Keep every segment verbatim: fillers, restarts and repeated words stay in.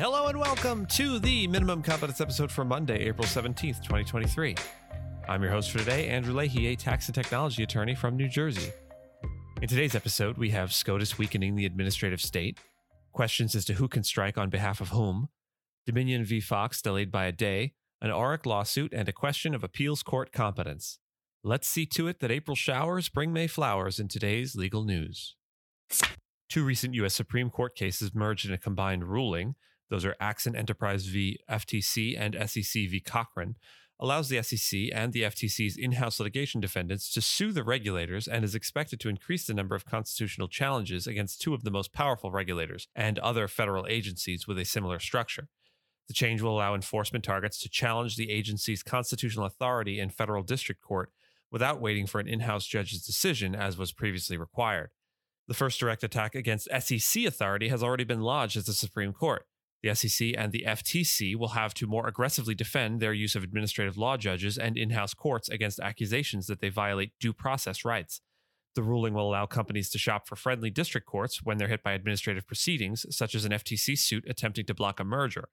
Hello and welcome to the Minimum Competence episode for Monday, April seventeenth, twenty twenty-three. I'm your host for today, Andrew Leahy, a tax and technology attorney from New Jersey. In today's episode, we have SCOTUS weakening the administrative state, questions as to who can strike on behalf of whom, Dominion v. Fox delayed by a day, an ORAC lawsuit, and a question of appeals court competence. Let's see to it that April showers bring May flowers in today's legal news. Two recent U S Supreme Court cases merged in a combined ruling. Those are Axon Enterprise v. F T C and S E C v. Cochran, allows the S E C and the F T C's in-house litigation defendants to sue the regulators and is expected to increase the number of constitutional challenges against two of the most powerful regulators and other federal agencies with a similar structure. The change will allow enforcement targets to challenge the agency's constitutional authority in federal district court without waiting for an in-house judge's decision, as was previously required. The first direct attack against S E C authority has already been lodged at the Supreme Court. The S E C and the F T C will have to more aggressively defend their use of administrative law judges and in-house courts against accusations that they violate due process rights. The ruling will allow companies to shop for friendly district courts when they're hit by administrative proceedings, such as an F T C suit attempting to block a merger.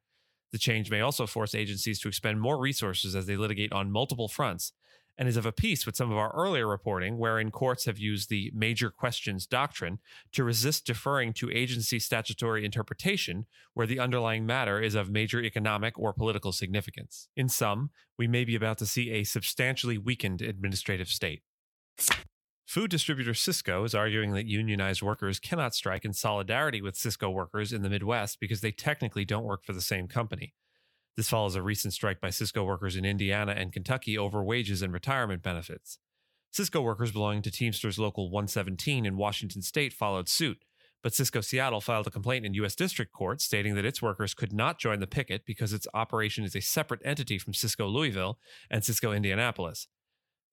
The change may also force agencies to expend more resources as they litigate on multiple fronts, and is of a piece with some of our earlier reporting, wherein courts have used the major questions doctrine to resist deferring to agency statutory interpretation where the underlying matter is of major economic or political significance. In sum, we may be about to see a substantially weakened administrative state. Food distributor Sysco is arguing that unionized workers cannot strike in solidarity with Sysco workers in the Midwest because they technically don't work for the same company. This follows a recent strike by Sysco workers in Indiana and Kentucky over wages and retirement benefits. Sysco workers belonging to Teamsters Local one seventeen in Washington state followed suit, but Sysco Seattle filed a complaint in U S District Court stating that its workers could not join the picket because its operation is a separate entity from Sysco Louisville and Sysco Indianapolis.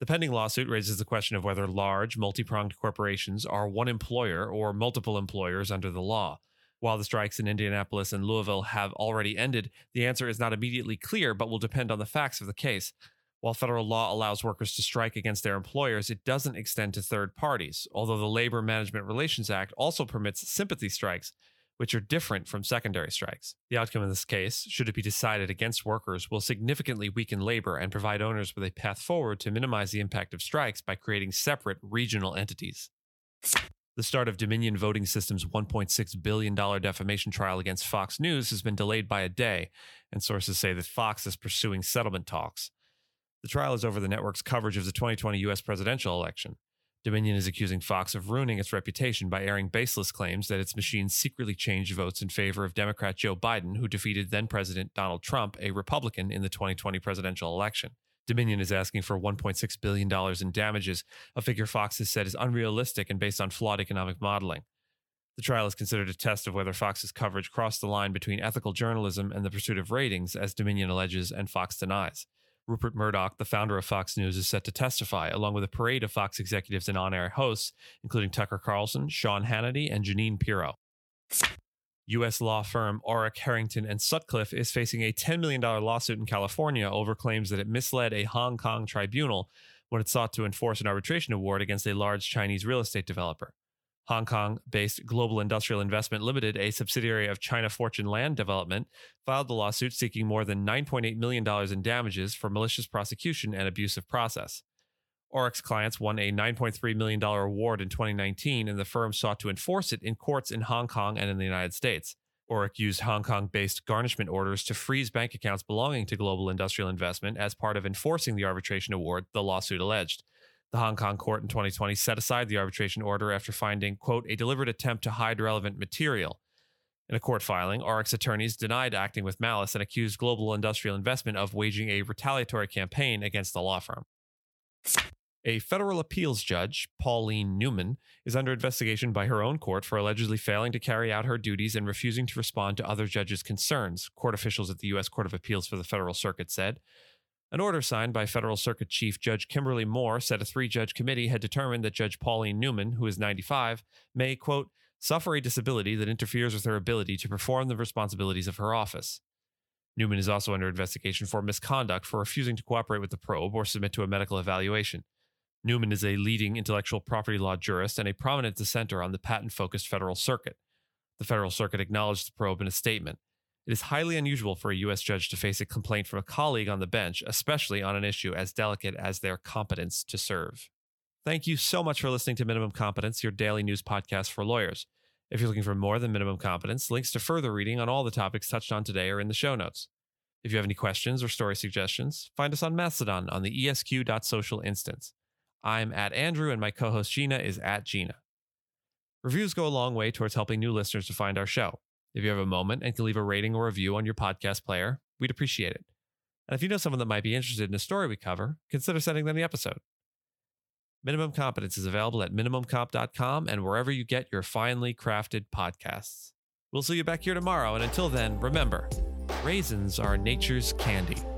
The pending lawsuit raises the question of whether large, multi-pronged corporations are one employer or multiple employers under the law. While the strikes in Indianapolis and Louisville have already ended, the answer is not immediately clear, but will depend on the facts of the case. While federal law allows workers to strike against their employers, it doesn't extend to third parties, although the Labor Management Relations Act also permits sympathy strikes, which are different from secondary strikes. The outcome of this case, should it be decided against workers, will significantly weaken labor and provide owners with a path forward to minimize the impact of strikes by creating separate regional entities. The start of Dominion Voting Systems' one point six billion dollars defamation trial against Fox News has been delayed by a day, and sources say that Fox is pursuing settlement talks. The trial is over the network's coverage of the twenty twenty U S presidential election. Dominion is accusing Fox of ruining its reputation by airing baseless claims that its machines secretly changed votes in favor of Democrat Joe Biden, who defeated then-President Donald Trump, a Republican, in the twenty twenty presidential election. Dominion is asking for one point six billion dollars in damages, a figure Fox has said is unrealistic and based on flawed economic modeling. The trial is considered a test of whether Fox's coverage crossed the line between ethical journalism and the pursuit of ratings, as Dominion alleges and Fox denies. Rupert Murdoch, the founder of Fox News, is set to testify, along with a parade of Fox executives and on-air hosts, including Tucker Carlson, Sean Hannity, and Jeanine Pirro. U S law firm ORAC, Harrington and Sutcliffe is facing a ten million dollars lawsuit in California over claims that it misled a Hong Kong tribunal when it sought to enforce an arbitration award against a large Chinese real estate developer. Hong Kong-based Global Industrial Investment Limited, a subsidiary of China Fortune Land Development, filed the lawsuit seeking more than nine point eight million dollars in damages for malicious prosecution and abusive process. ORAC's clients won a nine point three million dollars award in twenty nineteen, and the firm sought to enforce it in courts in Hong Kong and in the United States. ORAC used Hong Kong-based garnishment orders to freeze bank accounts belonging to Global Industrial Investment as part of enforcing the arbitration award, the lawsuit alleged. The Hong Kong court in twenty twenty set aside the arbitration order after finding, quote, a deliberate attempt to hide relevant material. In a court filing, ORAC's attorneys denied acting with malice and accused Global Industrial Investment of waging a retaliatory campaign against the law firm. A federal appeals judge, Pauline Newman, is under investigation by her own court for allegedly failing to carry out her duties and refusing to respond to other judges' concerns, court officials at the U S Court of Appeals for the Federal Circuit said. An order signed by Federal Circuit Chief Judge Kimberly Moore said a three-judge committee had determined that Judge Pauline Newman, who is ninety-five, may, quote, suffer a disability that interferes with her ability to perform the responsibilities of her office. Newman is also under investigation for misconduct for refusing to cooperate with the probe or submit to a medical evaluation. Newman is a leading intellectual property law jurist and a prominent dissenter on the patent-focused Federal Circuit. The Federal Circuit acknowledged the probe in a statement. It is highly unusual for a U S judge to face a complaint from a colleague on the bench, especially on an issue as delicate as their competence to serve. Thank you so much for listening to Minimum Competence, your daily news podcast for lawyers. If you're looking for more than Minimum Competence, links to further reading on all the topics touched on today are in the show notes. If you have any questions or story suggestions, find us on Mastodon on the E S Q dot social instance. I'm at Andrew, and my co-host Gina is at Gina. Reviews go a long way towards helping new listeners to find our show. If you have a moment and can leave a rating or review on your podcast player, we'd appreciate it. And if you know someone that might be interested in a story we cover, consider sending them the episode. Minimum Competence is available at minimum comp dot com and wherever you get your finely crafted podcasts. We'll see you back here tomorrow, and until then, remember, raisins are nature's candy.